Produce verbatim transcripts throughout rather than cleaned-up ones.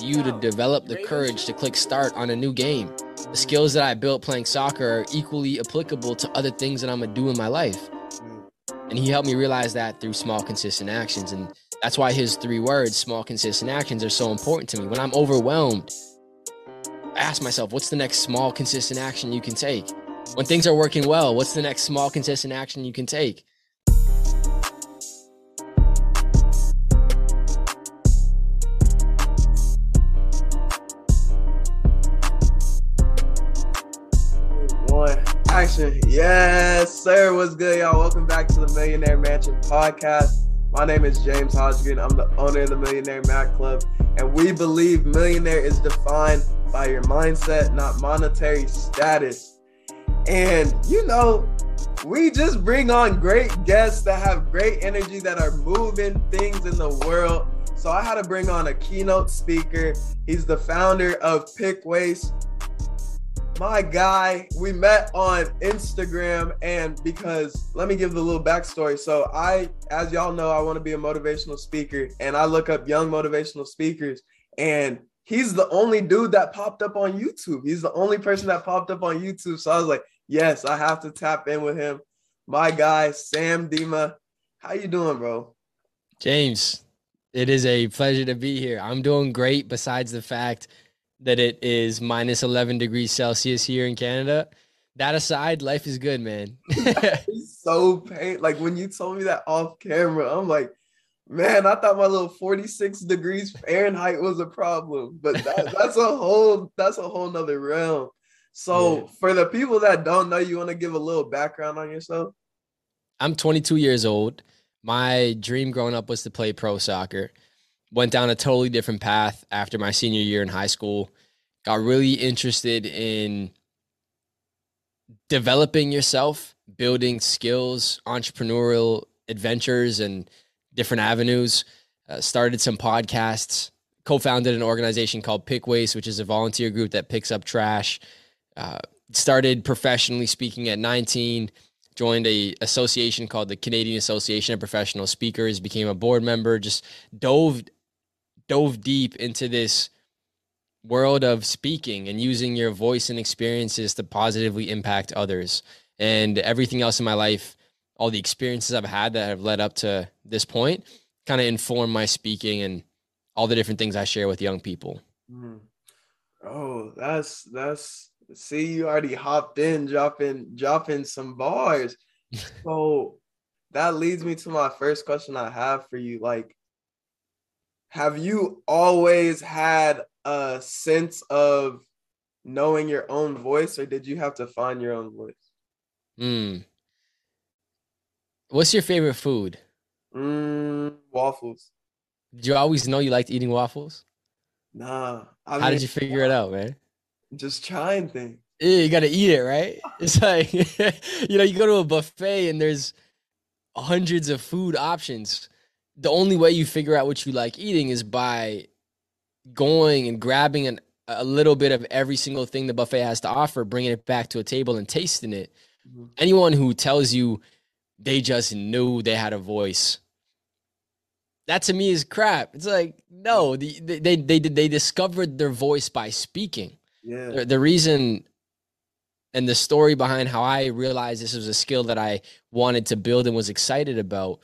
you to develop the courage to click start on a new game. The skills that I built playing soccer are equally applicable to other things that I'm going to do in my life. And he helped me realize that through small, consistent actions. And that's why his three words, small, consistent actions, are so important to me. When I'm overwhelmed, I ask myself, what's the next small, consistent action you can take? When things are working well, what's the next small, consistent action you can take? Action. Yes, sir. What's good, y'all? Welcome back to the Millionaire Mansion Podcast. My name is James Hodgkin. I'm the owner of the Millionaire Mat Club, and we believe millionaire is defined by your mindset, not monetary status. And, you know, we just bring on great guests that have great energy, that are moving things in the world. So I had to bring on a keynote speaker. He's the founder of Pick Waste. My guy, we met on Instagram, and because let me give the little backstory. So I, as y'all know, I want to be a motivational speaker, and I look up young motivational speakers, and he's the only dude that popped up on YouTube. He's the only person that popped up on YouTube. So I was like, yes, I have to tap in with him. My guy, Sam Demma. How you doing, bro? James, it is a pleasure to be here. I'm doing great, besides the fact that it is minus eleven degrees Celsius here in Canada. That aside, life is good, man. It's so pain. Like when you told me that off camera, I'm like, man, I thought my little forty-six degrees Fahrenheit was a problem, but that, that's a whole, that's a whole nother realm. So yeah. For the people that don't know, you want to give a little background on yourself? I'm twenty-two years old. My dream growing up was to play pro soccer. Went down a totally different path after my senior year in high school. Got really interested in developing yourself, building skills, entrepreneurial adventures, and different avenues. Uh, started some podcasts, co-founded an organization called Pick Waste, which is a volunteer group that picks up trash. Uh, started professionally speaking at nineteen, joined a association called the Canadian Association of Professional Speakers, became a board member, just dove dove deep into this world of speaking and using your voice and experiences to positively impact others. And everything else in my life, all the experiences I've had that have led up to this point, kind of inform my speaking and all the different things I share with young people. Mm. Oh, that's, that's, see, you already hopped in, dropping, dropping some bars. So that leads me to my first question I have for you. Like, have you always had a sense of knowing your own voice, or did you have to find your own voice? Mm. What's your favorite food? Mm, waffles. Did you always know you liked eating waffles? Nah. I mean, how did you figure it out, man? Just trying things. Yeah, you got to eat it, right? It's like, you know, you go to a buffet and there's hundreds of food options. The only way you figure out what you like eating is by going and grabbing an, a little bit of every single thing the buffet has to offer, bringing it back to a table and tasting it. Mm-hmm. Anyone who tells you they just knew they had a voice, that to me is crap. It's like, no, the, they, they, they, they discovered their voice by speaking. Yeah. The, the reason and the story behind how I realized this was a skill that I wanted to build and was excited about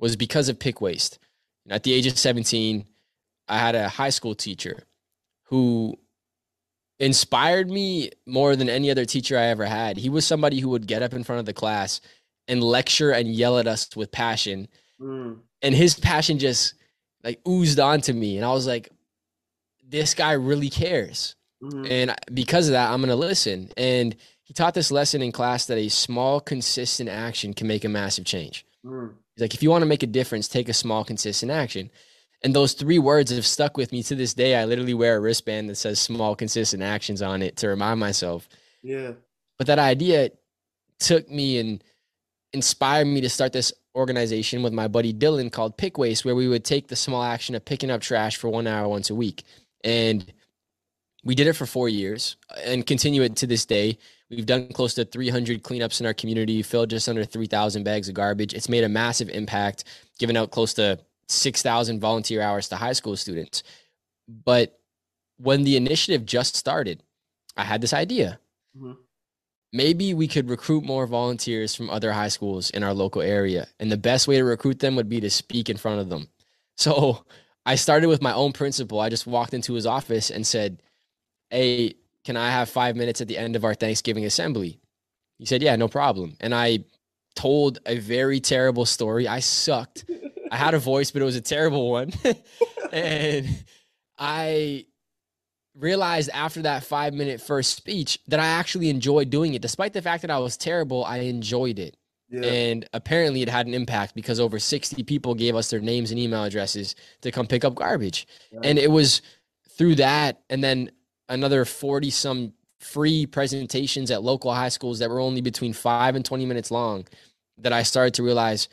was because of Pick Waste. And at the age of seventeen, I had a high school teacher who inspired me more than any other teacher I ever had. He was somebody who would get up in front of the class and lecture and yell at us with passion. Mm. And his passion just like oozed onto me. And I was like, this guy really cares. Mm-hmm. And because of that, I'm going to listen. And he taught this lesson in class that a small, consistent action can make a massive change. Mm-hmm. He's like, if you want to make a difference, take a small, consistent action. And those three words have stuck with me to this day. I literally wear a wristband that says small, consistent actions on it to remind myself. Yeah. But that idea took me and inspired me to start this organization with my buddy Dylan called Pick Waste, where we would take the small action of picking up trash for one hour once a week. And we did it for four years and continue it to this day. We've done close to three hundred cleanups in our community, filled just under three thousand bags of garbage. It's made a massive impact, giving out close to six thousand volunteer hours to high school students. But when the initiative just started, I had this idea. Mm-hmm. Maybe we could recruit more volunteers from other high schools in our local area. And the best way to recruit them would be to speak in front of them. So I started with my own principal. I just walked into his office and said, hey, can I have five minutes at the end of our Thanksgiving assembly? He said, yeah, no problem. And I told a very terrible story. I sucked. I had a voice, but it was a terrible one. And I realized after that five minute first speech that I actually enjoyed doing it. Despite the fact that I was terrible, I enjoyed it. Yeah. And apparently it had an impact, because over sixty people gave us their names and email addresses to come pick up garbage. Yeah. And it was through that, and then another forty some free presentations at local high schools that were only between five and twenty minutes long, that I started to realize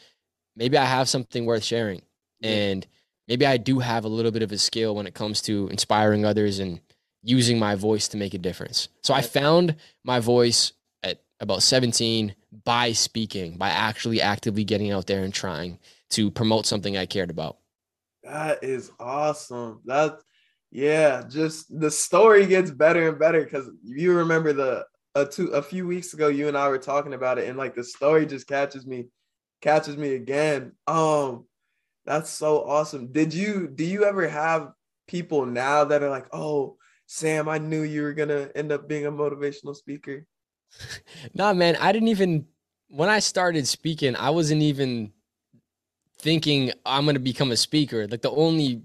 maybe I have something worth sharing. Yeah. And maybe I do have a little bit of a skill when it comes to inspiring others and using my voice to make a difference. So I found my voice at about seventeen by speaking, by actually actively getting out there and trying to promote something I cared about. That is awesome. That, yeah, just the story gets better and better, because you remember the a two a few weeks ago you and I were talking about it, and like the story just catches me, catches me again. Um, that's so awesome. Did you do you ever have people now that are like, oh, Sam, I knew you were gonna end up being a motivational speaker? Nah, man, I didn't even, when I started speaking, I wasn't even thinking I'm gonna become a speaker. Like, the only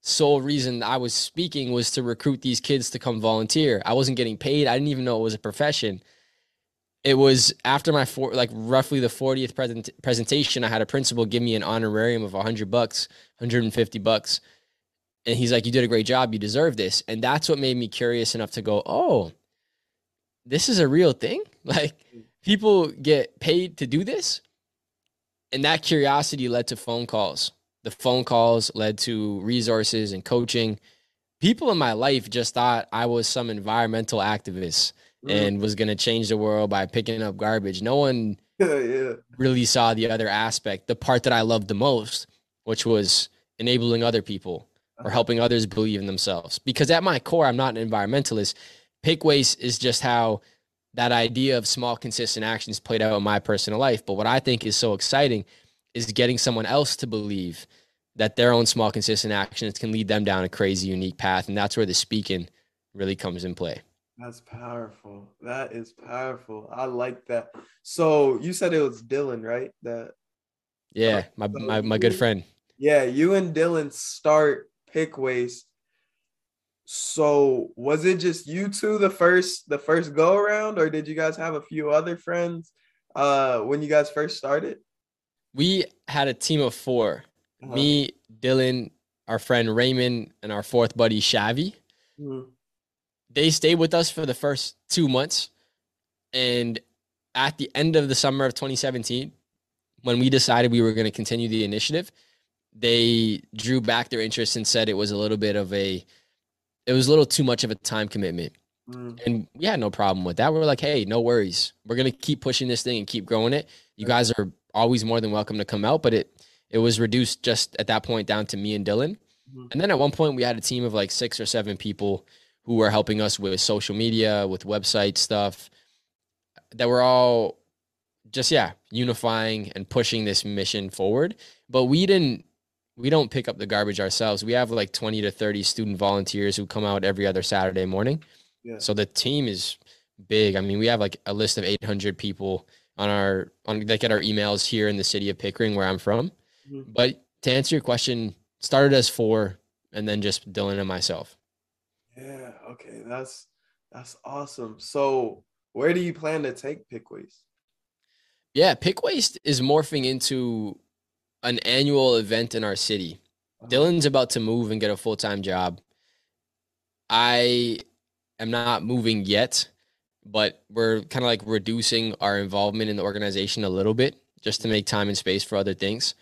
sole reason I was speaking was to recruit these kids to come volunteer. I wasn't getting paid. I didn't even know it was a profession. It was after my four, like roughly the fortieth present, presentation, I had a principal give me an honorarium of a hundred bucks, a hundred fifty bucks. And he's like, you did a great job. You deserve this. And that's what made me curious enough to go, oh, this is a real thing. Like, people get paid to do this. And that curiosity led to phone calls. The phone calls led to resources and coaching. People in my life just thought I was some environmental activist and was going to change the world by picking up garbage. No one yeah. really saw the other aspect, the part that I loved the most, which was enabling other people or helping others believe in themselves. Because at my core, I'm not an environmentalist. Pick waste is just how that idea of small, consistent actions played out in my personal life. But what I think is so exciting is getting someone else to believe that their own small, consistent actions can lead them down a crazy, unique path. And that's where the speaking really comes in play. That's powerful. That is powerful. I like that. So you said it was Dylan, right? That yeah, my my, my good friend. Yeah, you and Dylan start Pick Waste. So was it just you two the first the first go around, or did you guys have a few other friends uh, when you guys first started? We had a team of four: uh-huh. me, Dylan, our friend Raymond, and our fourth buddy Shavi. Mm-hmm. They stayed with us for the first two months. And at the end of the summer of twenty seventeen, when we decided we were going to continue the initiative, they drew back their interest and said it was a little bit of a, it was a little too much of a time commitment. Mm. And we had no problem with that. We were like, hey, no worries. We're going to keep pushing this thing and keep growing it. You guys are always more than welcome to come out, but it, it was reduced just at that point down to me and Dylan. Mm. And then at one point we had a team of like six or seven people who were helping us with social media, with website stuff, that were all just, yeah, unifying and pushing this mission forward. But we didn't, we don't pick up the garbage ourselves. We have like twenty to thirty student volunteers who come out every other Saturday morning. Yeah. So the team is big. I mean, we have like a list of eight hundred people on our, on that get our emails here in the city of Pickering, where I'm from. Mm-hmm. But to answer your question, started as four and then just Dylan and myself. Yeah. Okay. That's, that's awesome. So where do you plan to take Pick Waste? Yeah. Pick Waste is morphing into an annual event in our city. Uh-huh. Dylan's about to move and get a full-time job. I am not moving yet, but we're kind of like reducing our involvement in the organization a little bit just to make time and space for other things.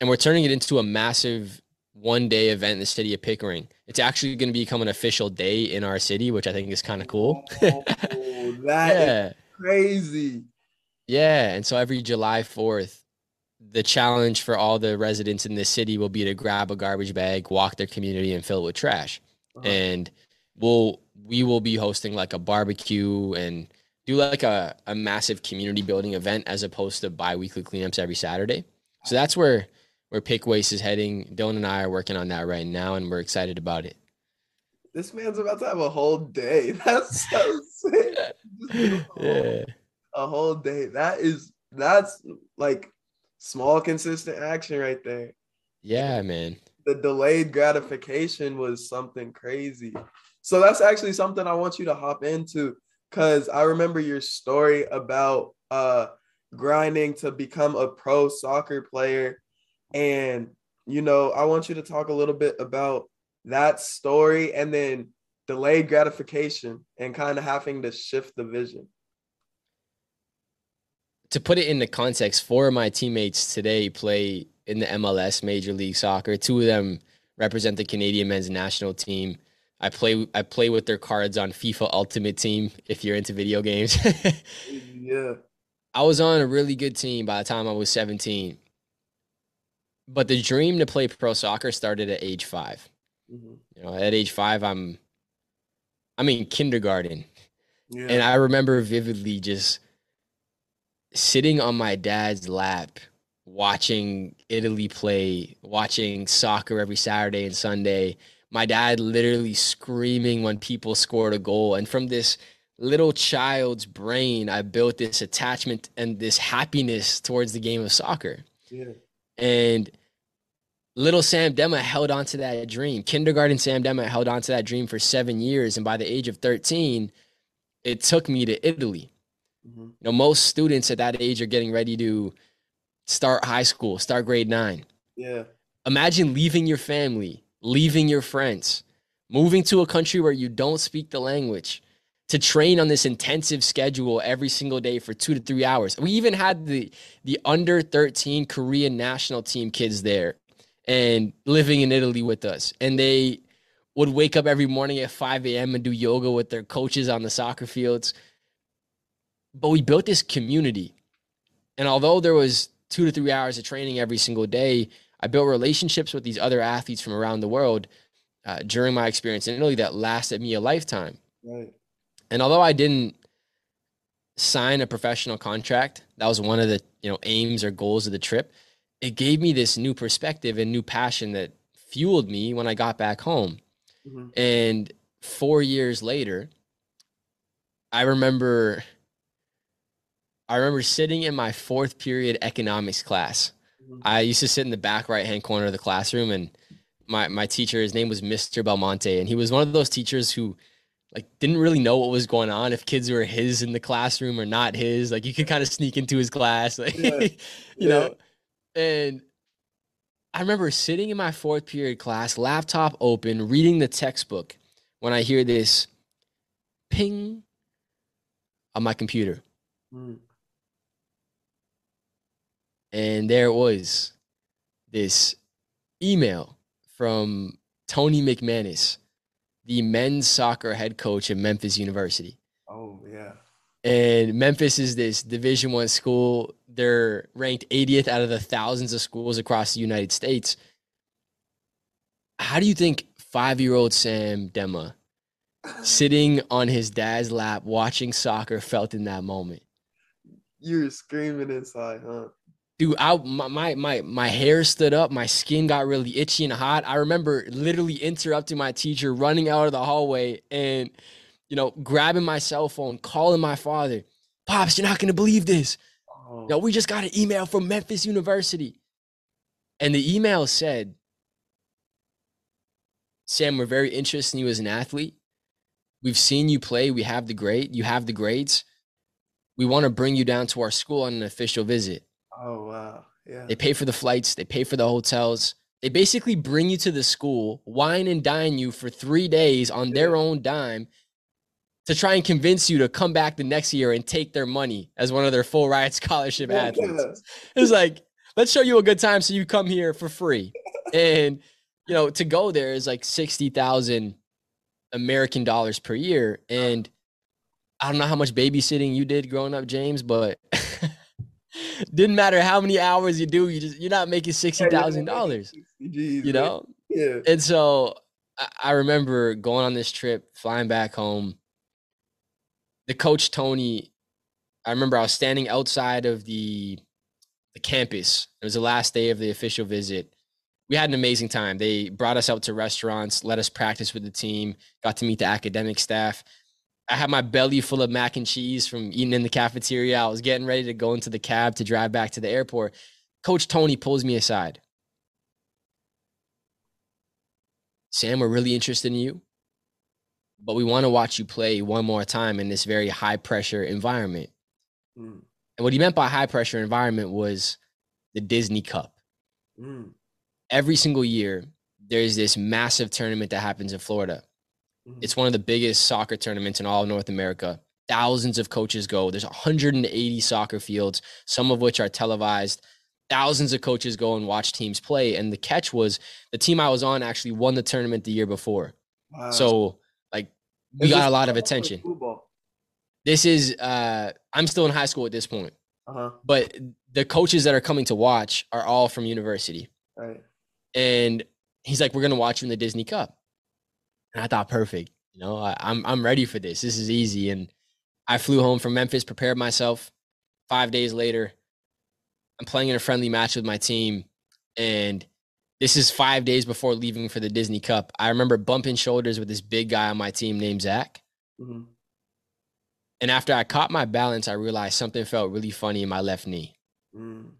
And we're turning it into a massive one day event in the city of Pickering. It's actually going to become an official day in our city, which I think is kind of cool. Oh, that yeah. is crazy. Yeah. And so every July fourth, the challenge for all the residents in this city will be to grab a garbage bag, walk their community, and fill it with trash. Uh-huh. And we'll, we will be hosting like a barbecue and do like a, a massive community building event as opposed to bi-weekly cleanups every Saturday. So that's where, where Pick Waste is heading. Dylan and I are working on that right now, and we're excited about it. This man's about to have a whole day. That's so sick. A whole, yeah. a whole day. That is, that's like small, consistent action right there. Yeah, man. The delayed gratification was something crazy. So that's actually something I want you to hop into, because I remember your story about uh, grinding to become a pro soccer player. And, you know, I want you to talk a little bit about that story and then delayed gratification and kind of having to shift the vision. To put it into context, four of my teammates today play in the M L S, Major League Soccer. Two of them represent the Canadian men's national team. I play I play with their cards on FIFA Ultimate Team, if you're into video games. Yeah. I was on a really good team by the time I was seventeen. But the dream to play pro soccer started at age five. Mm-hmm. You know, at age five, I'm I'm in kindergarten. Yeah. And I remember vividly just sitting on my dad's lap, watching Italy play, watching soccer every Saturday and Sunday. My dad literally screaming when people scored a goal. And from this little child's brain, I built this attachment and this happiness towards the game of soccer. Yeah. And little Sam Demma held on to that dream. Kindergarten Sam Demma held on to that dream for seven years. And by the age of thirteen, it took me to Italy. Mm-hmm. You know, most students at that age are getting ready to start high school, start grade nine. Yeah. Imagine leaving your family, leaving your friends, moving to a country where you don't speak the language, to train on this intensive schedule every single day for two to three hours. We even had the the under thirteen Korean national team kids there and living in Italy with us. And they would wake up every morning at five a.m. and do yoga with their coaches on the soccer fields. But we built this community. And although there was two to three hours of training every single day, I built relationships with these other athletes from around the world uh, during my experience in Italy that lasted me a lifetime. Right. And although I didn't sign a professional contract, that was one of the, you know, aims or goals of the trip. It gave me this new perspective and new passion that fueled me when I got back home. Mm-hmm. And four years later, I remember, I remember sitting in my fourth period economics class. Mm-hmm. I used to sit in the back right-hand corner of the classroom, and my, my teacher, his name was Mister Belmonte. And he was one of those teachers who, like, didn't really know what was going on, if kids were his in the classroom or not his. Like, you could kind of sneak into his class, like, yeah. you yeah. know. And I remember sitting in my fourth period class, laptop open, reading the textbook, when I hear this ping on my computer. Mm. And there was this email from Tony McManus, the men's soccer head coach at Memphis University. Oh, yeah. And Memphis is this Division One school. They're ranked eightieth out of the thousands of schools across the United States. How do you think five-year-old Sam Demma, sitting on his dad's lap watching soccer, felt in that moment? You were screaming inside, huh? Dude, I, my, my, my hair stood up. My skin got really itchy and hot. I remember literally interrupting my teacher, running out of the hallway and, you know, grabbing my cell phone, calling my father. Pops, you're not going to believe this. Oh. You know, we just got an email from Memphis University. And the email said, Sam, we're very interested in you as an athlete. We've seen you play. We have the grade. You have the grades. We want to bring you down to our school on an official visit. Oh, wow. Yeah. They pay for the flights. They pay for the hotels. They basically bring you to the school, wine and dine you for three days on yeah. their own dime to try and convince you to come back the next year and take their money as one of their full ride scholarship yeah. athletes. It's like, let's show you a good time so you come here for free. And, you know, to go there is like sixty thousand American dollars per year. And I don't know how much babysitting you did growing up, James, but Didn't matter how many hours you do, you just you're not making sixty thousand dollars. You know? Yeah. And so I remember going on this trip, flying back home. The coach Tony, I remember I was standing outside of the the campus. It was the last day of the official visit. We had an amazing time. They brought us out to restaurants, let us practice with the team, got to meet the academic staff. I had my belly full of mac and cheese from eating in the cafeteria. I was getting ready to go into the cab to drive back to the airport. Coach Tony pulls me aside. Sam, we're really interested in you, but we want to watch you play one more time in this very high-pressure environment. Mm. And what he meant by high-pressure environment was the Disney Cup. Mm. Every single year, there's this massive tournament that happens in Florida. Mm. It's one of the biggest soccer tournaments in all of North America. Thousands of coaches go. There's one hundred eighty soccer fields, some of which are televised. Thousands of coaches go and watch teams play. And the catch was the team I was on actually won the tournament the year before. Wow. So, like, we is got a lot of attention. This is, uh, I'm still in high school at this point. Uh-huh. But the coaches that are coming to watch are all from university. Right. And he's like, we're going to watch you in the Disney Cup. And I thought, perfect. You know, I, I'm I'm ready for this. This is easy. And I flew home from Memphis, prepared myself. Five days later, I'm playing in a friendly match with my team. And this is five days before leaving for the Disney Cup. I remember bumping shoulders with this big guy on my team named Zach. Mm-hmm. And after I caught my balance, I realized something felt really funny in my left knee. Mm.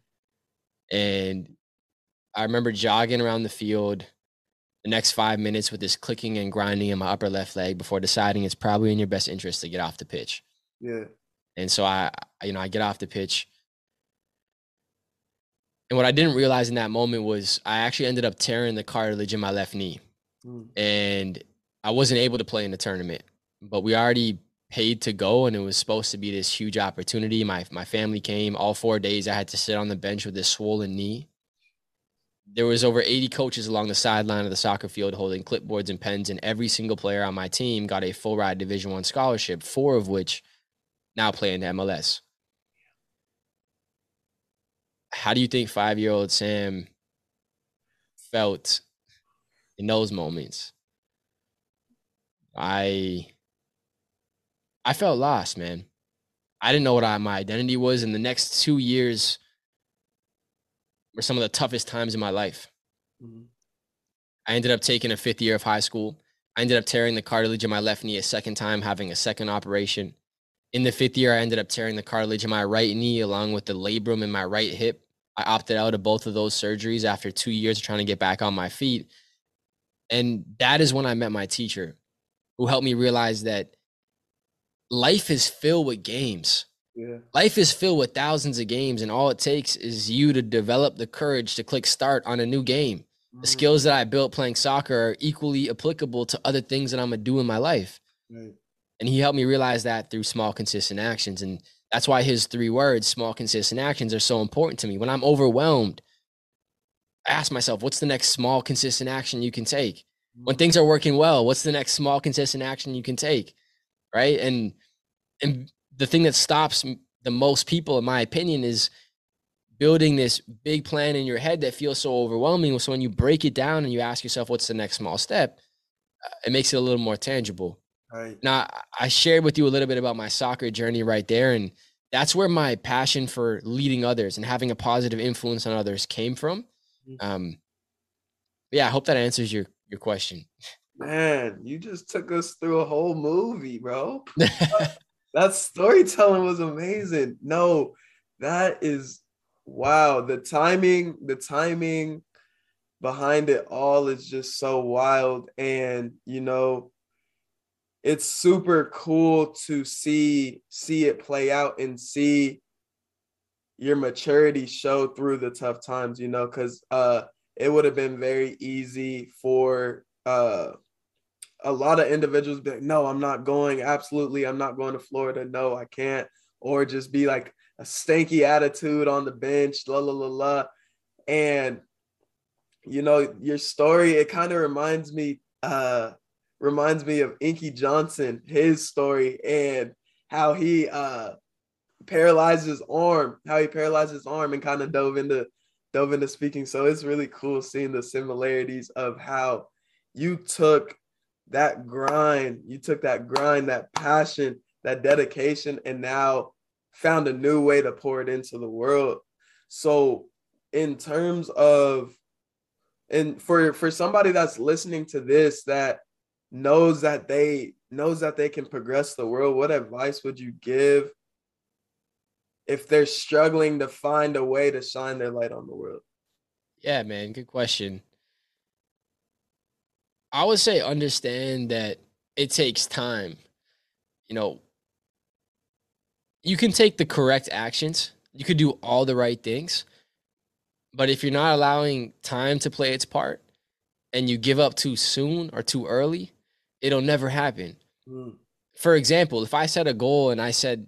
And I remember jogging around the field the next five minutes with this clicking and grinding in my upper left leg before deciding it's probably in your best interest to get off the pitch. Yeah. And so I, you know, I get off the pitch. And what I didn't realize in that moment was I actually ended up tearing the cartilage in my left knee. Mm. And I wasn't able to play in the tournament, but we already paid to go. And it was supposed to be this huge opportunity. My, my family came all four days. I had to sit on the bench with this swollen knee. There was over eighty coaches along the sideline of the soccer field holding clipboards and pens, and every single player on my team got a full ride Division One scholarship, four of which now play in the M L S. How do you think five-year-old Sam felt in those moments? I I felt lost, man. I didn't know what I, my identity was, and the next two years were some of the toughest times in my life. Mm-hmm. I ended up taking a fifth year of high school. I ended up tearing the cartilage in my left knee a second time, having a second operation. In the fifth year, I ended up tearing the cartilage in my right knee along with the labrum in my right hip. I opted out of both of those surgeries after two years of trying to get back on my feet. And that is when I met my teacher, who helped me realize that life is filled with games. Yeah. Life is filled with thousands of games, and all it takes is you to develop the courage to click start on a new game. Mm. The skills that I built playing soccer are equally applicable to other things that I'm going to do in my life. Right. And he helped me realize that through small, consistent actions. And that's why his three words, small, consistent actions, are so important to me. When I'm overwhelmed, I ask myself, what's the next small, consistent action you can take? Mm. When things are working well, what's the next small, consistent action you can take? Right. And, and, the thing that stops the most people, in my opinion, is building this big plan in your head that feels so overwhelming. So when you break it down and you ask yourself, what's the next small step? It makes it a little more tangible. Right. Now, I shared with you a little bit about my soccer journey right there. And that's where my passion for leading others and having a positive influence on others came from. Um, yeah, I hope that answers your, your question. Man, you just took us through a whole movie, bro. That storytelling was amazing. No, that is, wow. The timing, the timing behind it all is just so wild. And, you know, it's super cool to see, see it play out and see your maturity show through the tough times, you know, because uh, it would have been very easy for uh a lot of individuals be like, no, I'm not going. Absolutely, I'm not going to Florida. No, I can't. Or just be like a stanky attitude on the bench, la, la, la, la. And, you know, your story, it kind of reminds me, uh, reminds me of Inky Johnson, his story, and how he, uh, paralyzed his arm, how he paralyzed his arm and kind of dove into dove into speaking. So it's really cool seeing the similarities of how you took that grind, you took that grind, that passion, that dedication, and now found a new way to pour it into the world. So in terms of, and for, for somebody that's listening to this, that knows that they knows that they can progress the world, what advice would you give if they're struggling to find a way to shine their light on the world? Yeah, man, good question. I would say understand that it takes time. You know, you can take the correct actions. You could do all the right things. But if you're not allowing time to play its part and you give up too soon or too early, it'll never happen. Mm. For example, if I set a goal and I said,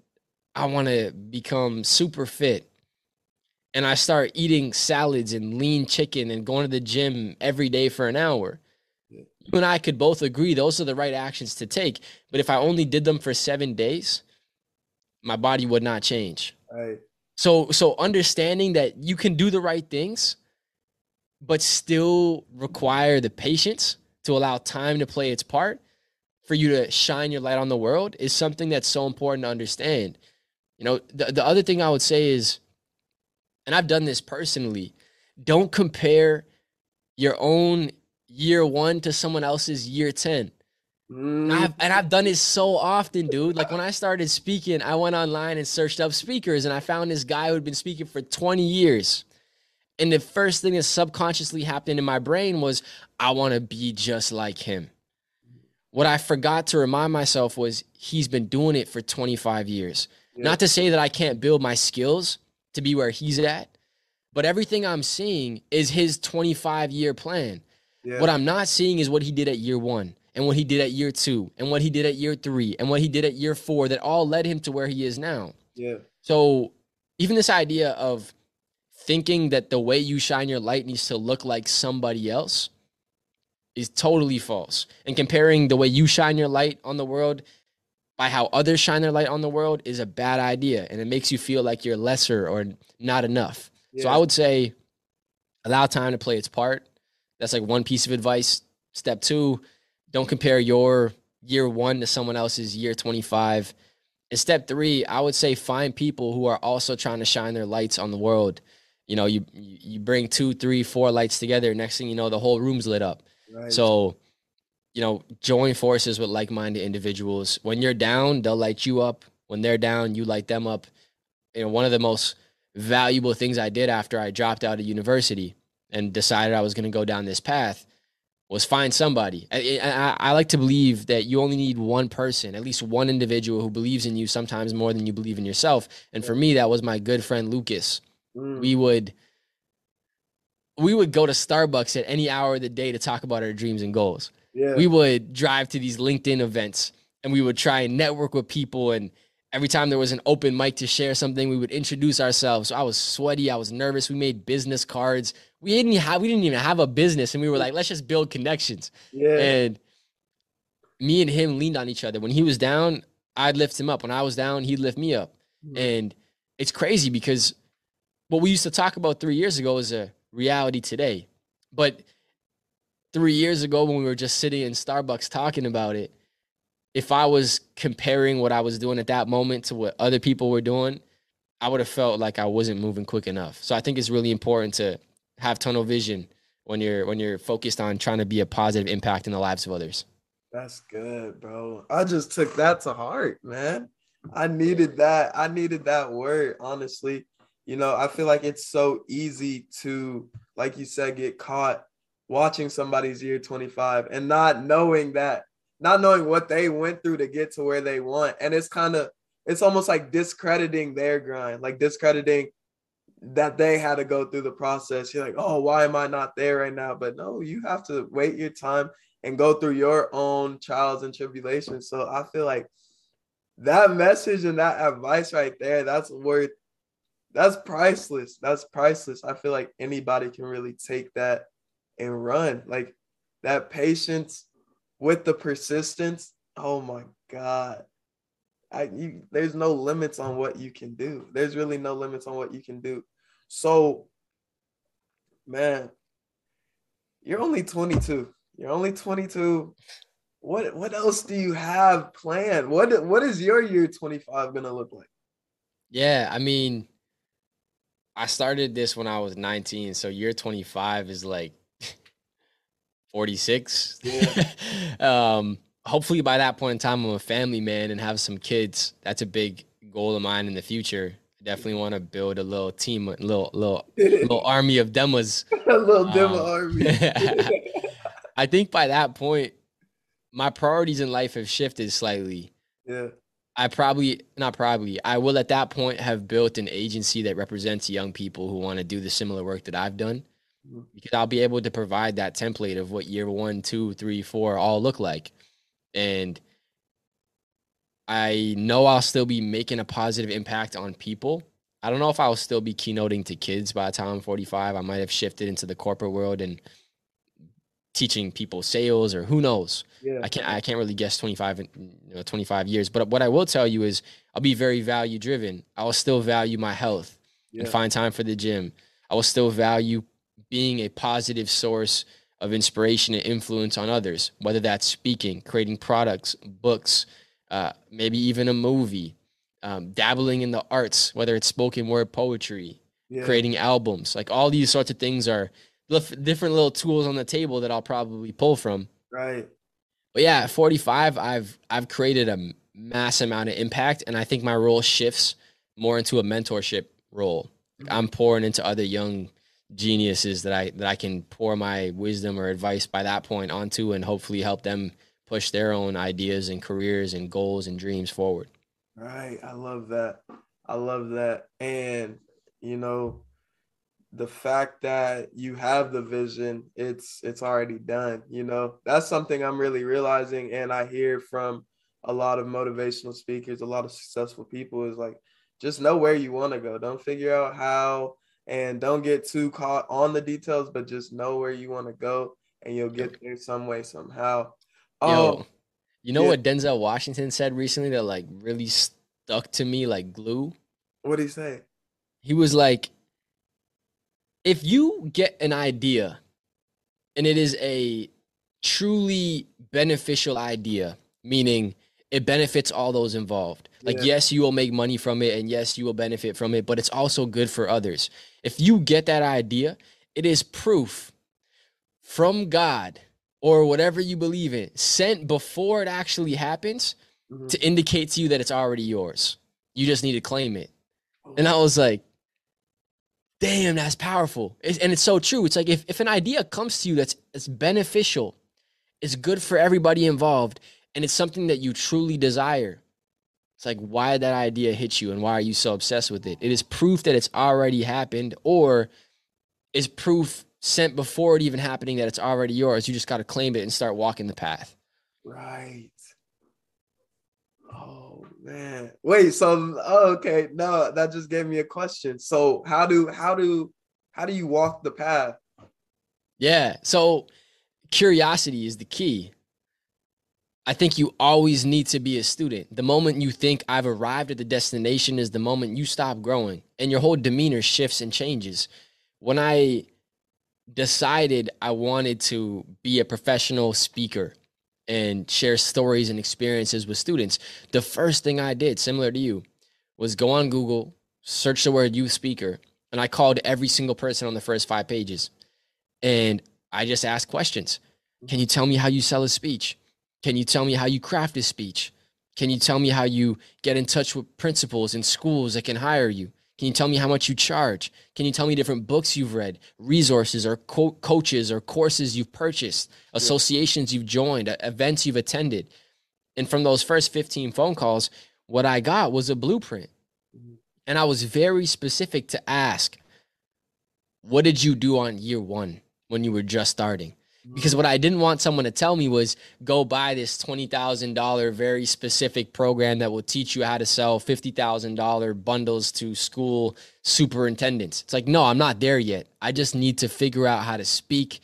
I want to become super fit, and I start eating salads and lean chicken and going to the gym every day for an hour, yeah. You and I could both agree those are the right actions to take. But if I only did them for seven days, my body would not change. Right. So, so understanding that you can do the right things, but still require the patience to allow time to play its part for you to shine your light on the world is something that's so important to understand. You know, the, the other thing I would say is, and I've done this personally, don't compare your own year one to someone else's year ten. And I've, and I've done it so often, dude. Like when I started speaking, I went online and searched up speakers, and I found this guy who had been speaking for twenty years. And the first thing that subconsciously happened in my brain was, I want to be just like him. What I forgot to remind myself was he's been doing it for twenty-five years. Yeah. Not to say that I can't build my skills to be where he's at, but everything I'm seeing is his twenty-five year plan. Yeah. What I'm not seeing is what he did at year one, and what he did at year two, and what he did at year three, and what he did at year four, that all led him to where he is now. Yeah. So even this idea of thinking that the way you shine your light needs to look like somebody else is totally false. And comparing the way you shine your light on the world by how others shine their light on the world is a bad idea. And it makes you feel like you're lesser or not enough. Yeah. So I would say allow time to play its part. That's like one piece of advice. Step two, don't compare your year one to someone else's year twenty-five. And step three, I would say find people who are also trying to shine their lights on the world. You know, you you bring two, three, four lights together. Next thing you know, the whole room's lit up. Right. So, you know, join forces with like-minded individuals. When you're down, they'll light you up. When they're down, you light them up. You know, one of the most valuable things I did after I dropped out of university and decided I was going to go down this path was find somebody. I, I, I like to believe that you only need one person, at least one individual who believes in you sometimes more than you believe in yourself. And for me, that was my good friend, Lucas. Mm. We would, we would go to Starbucks at any hour of the day to talk about our dreams and goals. Yeah. We would drive to these LinkedIn events and we would try and network with people. And every time there was an open mic to share something, we would introduce ourselves. So I was sweaty. I was nervous. We made business cards. We didn't have, we didn't even have a business. And we were like, let's just build connections. Yeah. And me and him leaned on each other. When he was down, I'd lift him up. When I was down, he'd lift me up. Mm-hmm. And it's crazy because what we used to talk about three years ago is a reality today. But three years ago, when we were just sitting in Starbucks talking about it, if I was comparing what I was doing at that moment to what other people were doing, I would have felt like I wasn't moving quick enough. So I think it's really important to have tunnel vision when you're when you're focused on trying to be a positive impact in the lives of others. That's good, bro. I just took that to heart, man. I needed that. I needed that word, honestly. You know, I feel like it's so easy to, like you said, get caught watching somebody's year twenty-five and not knowing that not knowing what they went through to get to where they want. And it's kind of, it's almost like discrediting their grind, like discrediting that they had to go through the process. You're like, oh, why am I not there right now? But no, you have to wait your time and go through your own trials and tribulations. So I feel like that message and that advice right there, that's worth, that's priceless. That's priceless. I feel like anybody can really take that and run. Like that patience with the persistence, oh my God. I, you, there's no limits on what you can do. There's really no limits on what you can do. So, man, you're only twenty-two. You're only twenty-two. What what else do you have planned? What what is your year twenty-five gonna look like? Yeah, I mean, I started this when I was nineteen, so year twenty-five is like forty-six. Yeah. um, hopefully by that point in time, I'm a family man and have some kids. That's a big goal of mine in the future. I definitely want to build a little team, a little little little army of Demmas. A little Demma um, army. I think by that point, my priorities in life have shifted slightly. Yeah. I probably, not probably, I will at that point have built an agency that represents young people who want to do the similar work that I've done, because I'll be able to provide that template of what year one, two, three, four all look like. And I know I'll still be making a positive impact on people. I don't know if I'll still be keynoting to kids by the time I'm forty-five. I might have shifted into the corporate world and teaching people sales, or who knows. Yeah. I can't I can't really guess twenty-five, you know, twenty-five years. But what I will tell you is I'll be very value driven. I'll still value my health yeah. and find time for the gym. I will still value being a positive source of inspiration and influence on others, whether that's speaking, creating products, books, uh, maybe even a movie, um, dabbling in the arts, whether it's spoken word poetry, yeah. creating albums. Like all these sorts of things are different little tools on the table that I'll probably pull from. Right. But yeah, at forty-five, I've I've created a mass amount of impact, and I think my role shifts more into a mentorship role. Mm-hmm. I'm pouring into other young geniuses that I that I can pour my wisdom or advice by that point onto, and hopefully help them push their own ideas and careers and goals and dreams forward. Right. I love that. I love that. And, you know, the fact that you have the vision, it's it's already done. You know, that's something I'm really realizing. And I hear from a lot of motivational speakers, a lot of successful people, is like, just know where you want to go. Don't figure out how, and don't get too caught on the details, but just know where you want to go and you'll get there some way, somehow. Oh, Yo, you know yeah. what Denzel Washington said recently that like really stuck to me like glue? What did he say? He was like, if you get an idea and it is a truly beneficial idea, meaning it benefits all those involved. Like, yeah. yes, you will make money from it, and yes, you will benefit from it, but it's also good for others. If you get that idea, it is proof from God or whatever you believe in, sent before it actually happens, mm-hmm. to indicate to you that it's already yours. You just need to claim it. And I was like, damn, that's powerful. It's, and it's so true. It's like if, if an idea comes to you that's, that's beneficial, it's good for everybody involved, and it's something that you truly desire, it's like, why did that idea hit you and why are you so obsessed with it? It is proof that it's already happened, or is proof sent before it even happening that it's already yours. You just got to claim it and start walking the path. Right. Oh man. Wait, so oh, okay, no, that just gave me a question. So how do how do how do you walk the path? Yeah, so curiosity is the key. I think you always need to be a student. The moment you think I've arrived at the destination is the moment you stop growing, and your whole demeanor shifts and changes. When I decided I wanted to be a professional speaker and share stories and experiences with students, the first thing I did, similar to you, was go on Google, search the word youth speaker, and I called every single person on the first five pages. And I just asked questions. Can you tell me how you sell a speech? Can you tell me how you craft a speech? Can you tell me how you get in touch with principals and schools that can hire you? Can you tell me how much you charge? Can you tell me different books you've read, resources or co- coaches or courses you've purchased, associations you've joined, events you've attended? And from those first fifteen phone calls, what I got was a blueprint. And I was very specific to ask, what did you do on year one when you were just starting? Because what I didn't want someone to tell me was, go buy this twenty thousand dollars very specific program that will teach you how to sell fifty thousand dollars bundles to school superintendents. It's like, no, I'm not there yet. I just need to figure out how to speak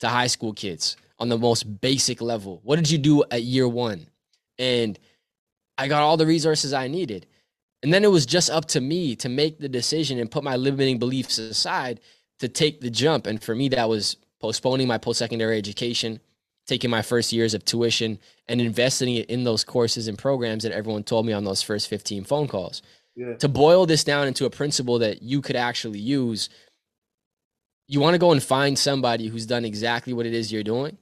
to high school kids on the most basic level. What did you do at year one? And I got all the resources I needed. And then it was just up to me to make the decision and put my limiting beliefs aside to take the jump. And for me, that was postponing my post-secondary education, taking my first years of tuition, and investing it in those courses and programs that everyone told me on those first fifteen phone calls. Yeah. To boil this down into a principle that you could actually use, you want to go and find somebody who's done exactly what it is you're doing,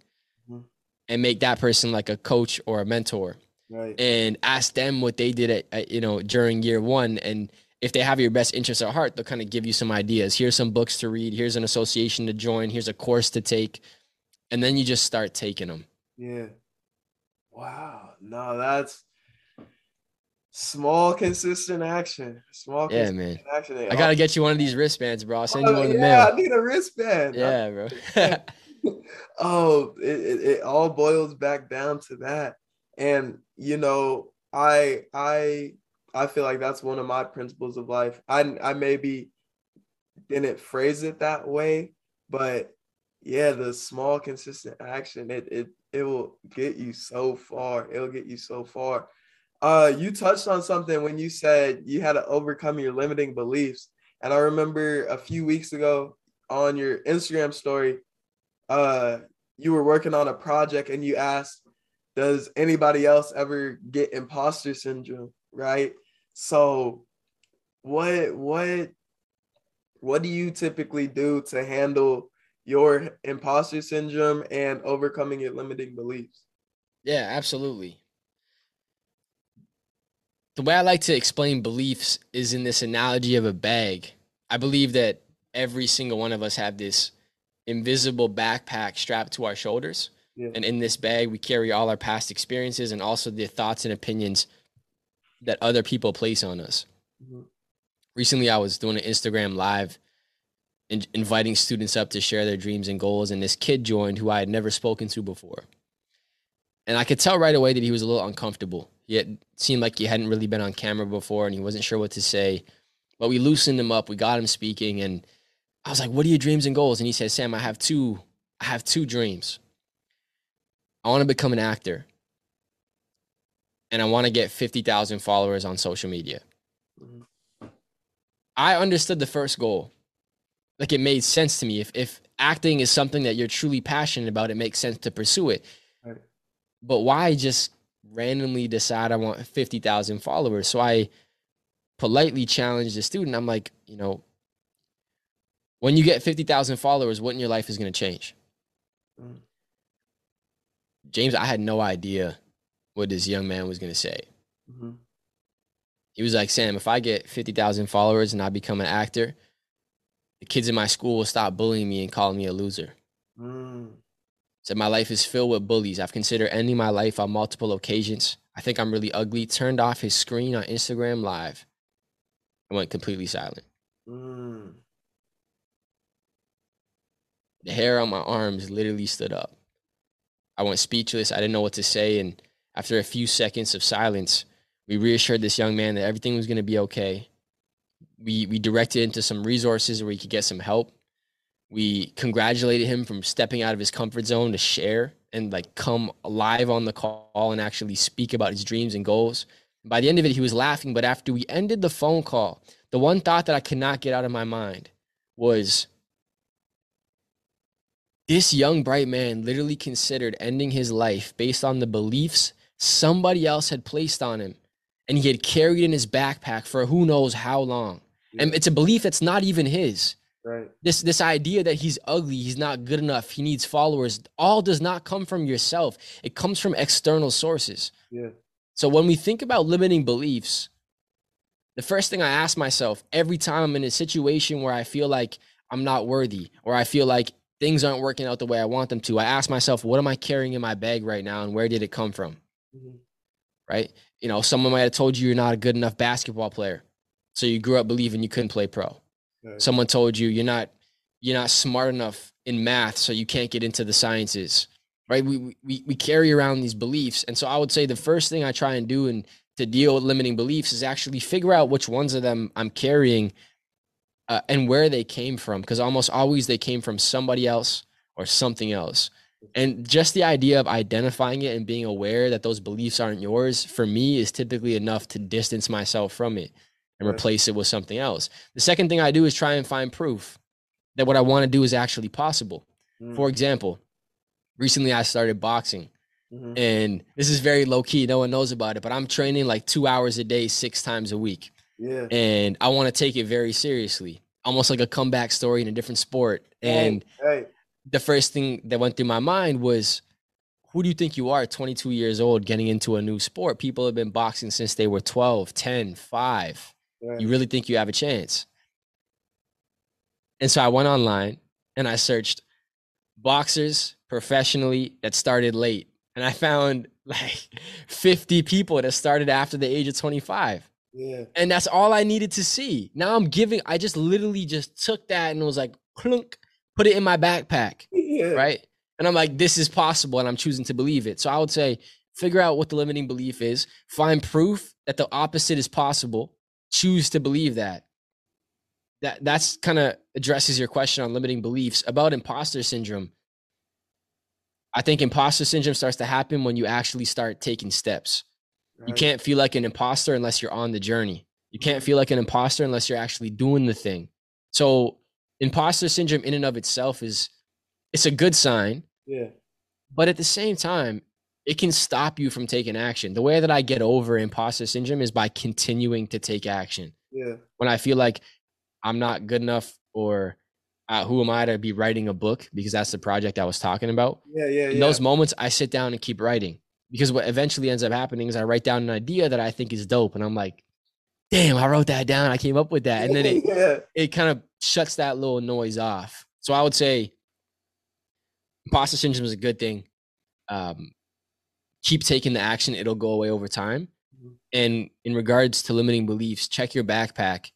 mm-hmm. and make that person like a coach or a mentor. Right. And ask them what they did at, at, you know, during year one. And if they have your best interests at heart, they'll kind of give you some ideas. Here's some books to read. Here's an association to join. Here's a course to take. And then you just start taking them. Yeah. Wow. No, that's small, consistent action. Small, yeah, consistent man. action. I got to get you one of these wristbands, bro. I'll send oh, you one in the mail. Yeah, I need a wristband. Yeah, bro. oh, it, it, it all boils back down to that. And, you know, I, I, I feel like that's one of my principles of life. I, I maybe didn't phrase it that way, but yeah, the small, consistent action, it, it, it will get you so far. It'll get you so far. Uh, you touched on something when you said you had to overcome your limiting beliefs. And I remember a few weeks ago on your Instagram story, uh, you were working on a project and you asked, does anybody else ever get imposter syndrome, right? So what what what do you typically do to handle your imposter syndrome and overcoming your limiting beliefs? Yeah, absolutely. The way I like to explain beliefs is in this analogy of a bag. I believe that every single one of us have this invisible backpack strapped to our shoulders. Yeah. And in this bag, we carry all our past experiences and also the thoughts and opinions that other people place on us. Mm-hmm. Recently, I was doing an Instagram live in- inviting students up to share their dreams and goals. And this kid joined who I had never spoken to before. And I could tell right away that he was a little uncomfortable. He had, seemed like he hadn't really been on camera before and he wasn't sure what to say. But we loosened him up. We got him speaking. And I was like, what are your dreams and goals? And he said, Sam, I have two, I have two dreams. I want to become an actor and I want to get fifty thousand followers on social media. Mm-hmm. I understood the first goal. Like it made sense to me. If, if acting is something that you're truly passionate about, it makes sense to pursue it. Right. But why just randomly decide I want fifty thousand followers? So I politely challenged the student. I'm like, you know, when you get fifty thousand followers, what in your life is going to change? Mm-hmm. James, I had no idea what this young man was going to say. Mm-hmm. He was like, Sam, if I get fifty thousand followers and I become an actor, the kids in my school will stop bullying me and call me a loser. Mm. Said, my life is filled with bullies. I've considered ending my life on multiple occasions. I think I'm really ugly. Turned off his screen on Instagram Live and went completely silent. Mm. The hair on my arms literally stood up. I went speechless. I didn't know what to say. And after a few seconds of silence, we reassured this young man that everything was going to be okay. We we directed him to some resources where he could get some help. We congratulated him from stepping out of his comfort zone to share and like come live on the call and actually speak about his dreams and goals. By the end of it, he was laughing. But after we ended the phone call, the one thought that I could not get out of my mind was, this young bright man literally considered ending his life based on the beliefs somebody else had placed on him and he had carried in his backpack for who knows how long. Yeah. And it's a belief that's not even his. Right. This this idea that he's ugly, he's not good enough, he needs followers, all does not come from yourself. It comes from external sources. Yeah. So when we think about limiting beliefs, the first thing I ask myself every time I'm in a situation where I feel like I'm not worthy or I feel like things aren't working out the way I want them to, I ask myself, what am I carrying in my bag right now and where did it come from? Mm-hmm. Right? You know, someone might have told you you're not a good enough basketball player. So you grew up believing you couldn't play pro. Right. Someone told you you're not you're not smart enough in math, so you can't get into the sciences. Right? We we we carry around these beliefs. And so I would say the first thing I try and do and to deal with limiting beliefs is actually figure out which ones of them I'm carrying. Uh, and where they came from, because almost always they came from somebody else or something else. And just the idea of identifying it and being aware that those beliefs aren't yours, for me, is typically enough to distance myself from it and replace it with something else. The second thing I do is try and find proof that what I want to do is actually possible. Mm. For example, recently I started boxing. Mm-hmm. And this is very low key. No one knows about it, but I'm training like two hours a day, six times a week. Yeah. And I want to take it very seriously, almost like a comeback story in a different sport. And hey, hey. the first thing that went through my mind was, who do you think you are, twenty-two years old, getting into a new sport? People have been boxing since they were twelve, ten, five. Yeah. You really think you have a chance? And so I went online and I searched boxers professionally that started late. And I found like fifty people that started after the age of twenty-five. Yeah. And that's all I needed to see. Now I'm giving, I just literally just took that and was like, clunk, put it in my backpack. Yeah. Right. And I'm like, this is possible. And I'm choosing to believe it. So I would say, figure out what the limiting belief is, find proof that the opposite is possible, choose to believe that. That that's kind of addresses your question on limiting beliefs. About imposter syndrome, I think imposter syndrome starts to happen when you actually start taking steps. Right. You can't feel like an imposter unless you're on the journey. You can't feel like an imposter unless you're actually doing the thing. So imposter syndrome in and of itself is, it's a good sign. Yeah. But at the same time, it can stop you from taking action. The way that I get over imposter syndrome is by continuing to take action. Yeah. When I feel like I'm not good enough, or Uh, who am I to be writing a book, because that's the project I was talking about. Yeah, yeah, yeah. In those moments, I sit down and keep writing, because what eventually ends up happening is I write down an idea that I think is dope. And I'm like, damn, I wrote that down. I came up with that. And then it, yeah. it kind of shuts that little noise off. So I would say imposter syndrome is a good thing. Um, keep taking the action. It'll go away over time. Mm-hmm. And in regards to limiting beliefs, check your backpack.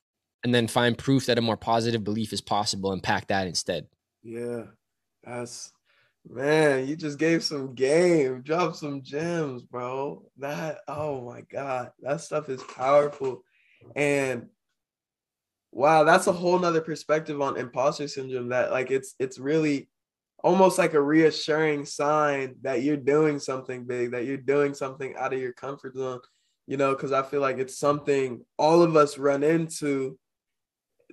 And then find proof that a more positive belief is possible and pack that instead. Yeah. That's, man, you just gave some game, dropped some gems, bro. That, oh my God, that stuff is powerful. And wow, that's a whole nother perspective on imposter syndrome, that like, it's, it's really almost like a reassuring sign that you're doing something big, that you're doing something out of your comfort zone, you know, because I feel like it's something all of us run into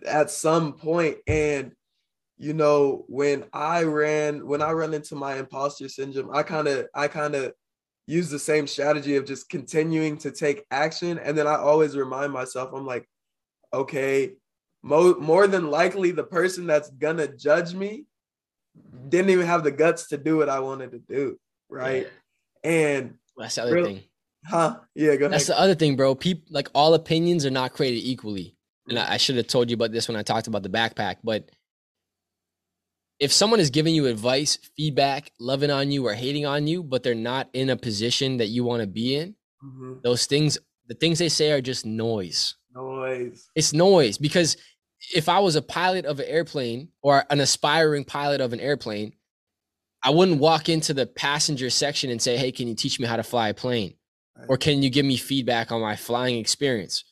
at some point. And, you know, when I ran, when I run into my imposter syndrome, I kind of, I kind of use the same strategy of just continuing to take action. And then I always remind myself, I'm like, okay, mo- more than likely the person that's gonna judge me didn't even have the guts to do what I wanted to do. Right. Yeah. And that's the other really, thing. Huh? Yeah. Go ahead. That's the other thing, bro. People, like, all opinions are not created equally. And I should have told you about this when I talked about the backpack, but if someone is giving you advice, feedback, loving on you or hating on you, but they're not in a position that you want to be in, mm-hmm. those things, the things they say are just noise. Noise. It's noise. Because if I was a pilot of an airplane, or an aspiring pilot of an airplane, I wouldn't walk into the passenger section and say, hey, can you teach me how to fly a plane? Right. Or can you give me feedback on my flying experience?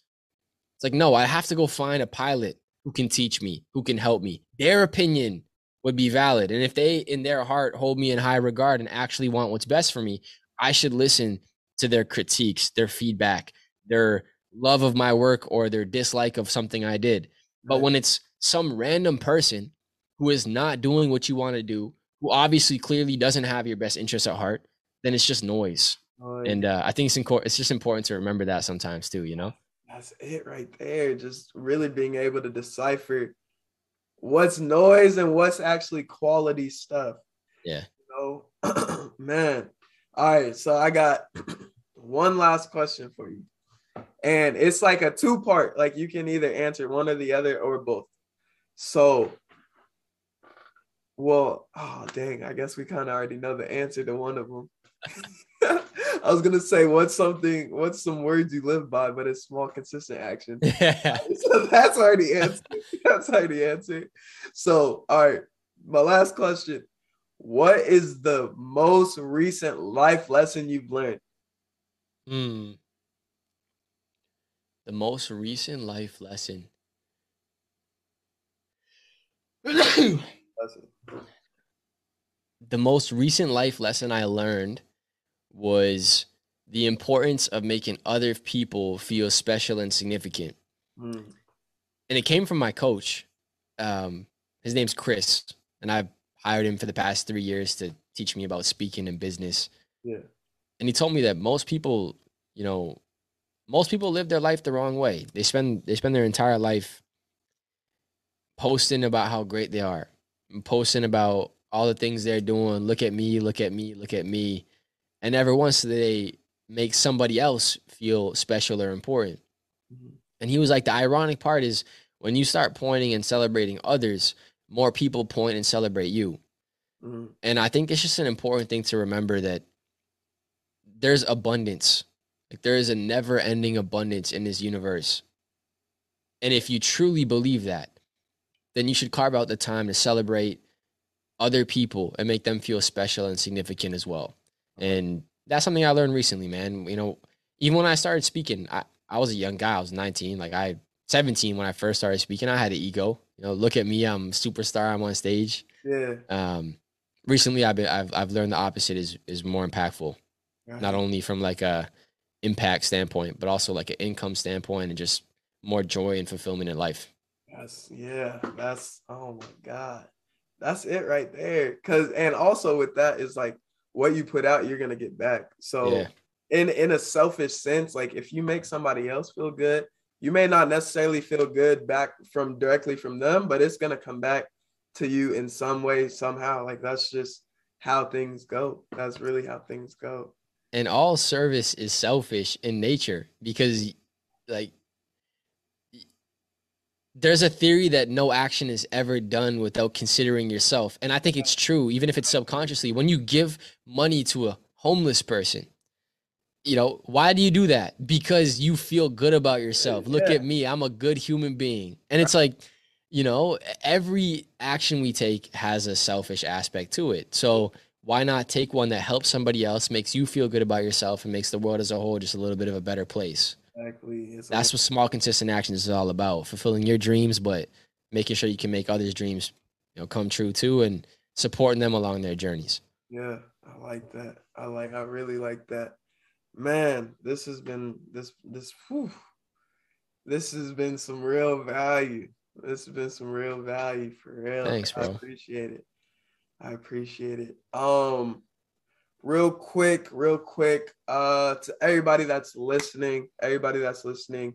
It's like, no, I have to go find a pilot who can teach me, who can help me. Their opinion would be valid. And if they, in their heart, hold me in high regard and actually want what's best for me, I should listen to their critiques, their feedback, their love of my work, or their dislike of something I did. Right. But when it's some random person who is not doing what you want to do, who obviously clearly doesn't have your best interests at heart, then it's just noise. noise. And uh, I think it's, inco- it's just important to remember that sometimes too, you know? That's it right there. Just really being able to decipher what's noise and what's actually quality stuff. Yeah. You know? Man. All right. So I got one last question for you. And it's like a two part, like you can either answer one or the other or both. So, well, oh, dang, I guess we kind of already know the answer to one of them. I was gonna say, what's something, what's some words you live by, but it's small, consistent action. Yeah. So that's already answered. That's already answered. So, all right, my last question: what is the most recent life lesson you've learned? Hmm. The most recent life lesson. lesson. the most recent life lesson I learned was the importance of making other people feel special and significant. Mm. And it came from my coach. Um, his name's Chris, and I've hired him for the past three years to teach me about speaking and business. Yeah. And he told me that most people, you know, most people live their life the wrong way. They spend, they spend their entire life posting about how great they are, and posting about all the things they're doing. Look at me, look at me, look at me. And never once do they make somebody else feel special or important. Mm-hmm. And he was like, the ironic part is when you start pointing and celebrating others, more people point and celebrate you. Mm-hmm. And I think it's just an important thing to remember that there's abundance. Like, there is a never ending abundance in this universe. And if you truly believe that, then you should carve out the time to celebrate other people and make them feel special and significant as well. And that's something I learned recently, man. You know, even when I started speaking, I, I was a young guy. I was nineteen, like I seventeen when I first started speaking. I had an ego. You know, look at me, I'm a superstar. I'm on stage. Yeah. Um. Recently, I've been I've I've learned the opposite is is more impactful, uh-huh. not only from like a impact standpoint, but also like an income standpoint and just more joy and fulfillment in life. That's yeah. That's oh my God. That's it right there. Cause and also with that is like, what you put out, you're going to get back. So yeah. in, in a selfish sense, like if you make somebody else feel good, you may not necessarily feel good back from directly from them, but it's going to come back to you in some way, somehow. Like that's just how things go. That's really how things go. And all service is selfish in nature because like there's a theory that no action is ever done without considering yourself. And I think it's true, even if it's subconsciously. When you give money to a homeless person, you know, why do you do that? Because you feel good about yourself. Yeah. Look at me, I'm a good human being. And it's like, you know, every action we take has a selfish aspect to it. So why not take one that helps somebody else, makes you feel good about yourself, and makes the world as a whole just a little bit of a better place? Exactly. That's like, what small, consistent actions is all about. Fulfilling your dreams, but making sure you can make others' dreams, you know, come true too, and supporting them along their journeys. Yeah, I like that. I like. I really like that. Man, this has been this this. Whew, this has been some real value. This has been some real value for real. Thanks, bro. I appreciate it. I appreciate it. Um. Real quick, real quick, uh, to everybody that's listening, everybody that's listening,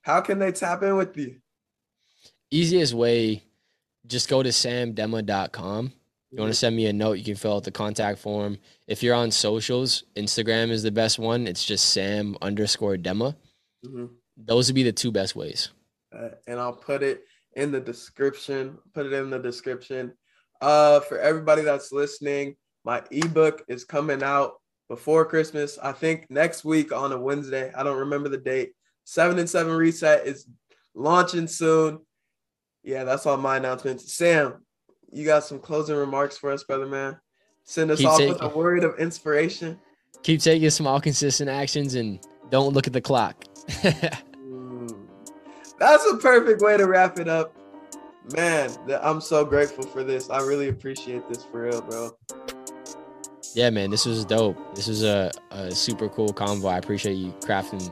how can they tap in with you? Easiest way, just go to sam demma dot com. If you want to send me a note, you can fill out the contact form. If you're on socials, Instagram is the best one. It's just sam underscore demma. Mm-hmm. Those would be the two best ways. Uh, and I'll put it in the description. Put it in the description. Uh, for everybody that's listening, my ebook is coming out before Christmas. I think next week on a Wednesday. I don't remember the date. Seven and Seven Reset is launching soon. Yeah, that's all my announcements. Sam, you got some closing remarks for us, brother man. Send us keep off taking, with a word of inspiration. Keep taking small, consistent actions and don't look at the clock. mm, that's a perfect way to wrap it up. Man, I'm so grateful for this. I really appreciate this for real, bro. Yeah, man, this was dope. This was a, a super cool convo. I appreciate you crafting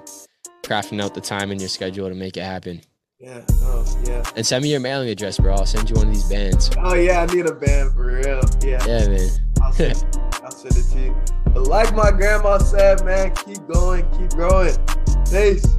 crafting out the time in your schedule to make it happen. Yeah, oh, yeah. And send me your mailing address, bro. I'll send you one of these bands. Oh, yeah, I need a band for real. Yeah, yeah, man. I'll send, I'll send it to you. But like my grandma said, man, keep going, keep growing. Peace.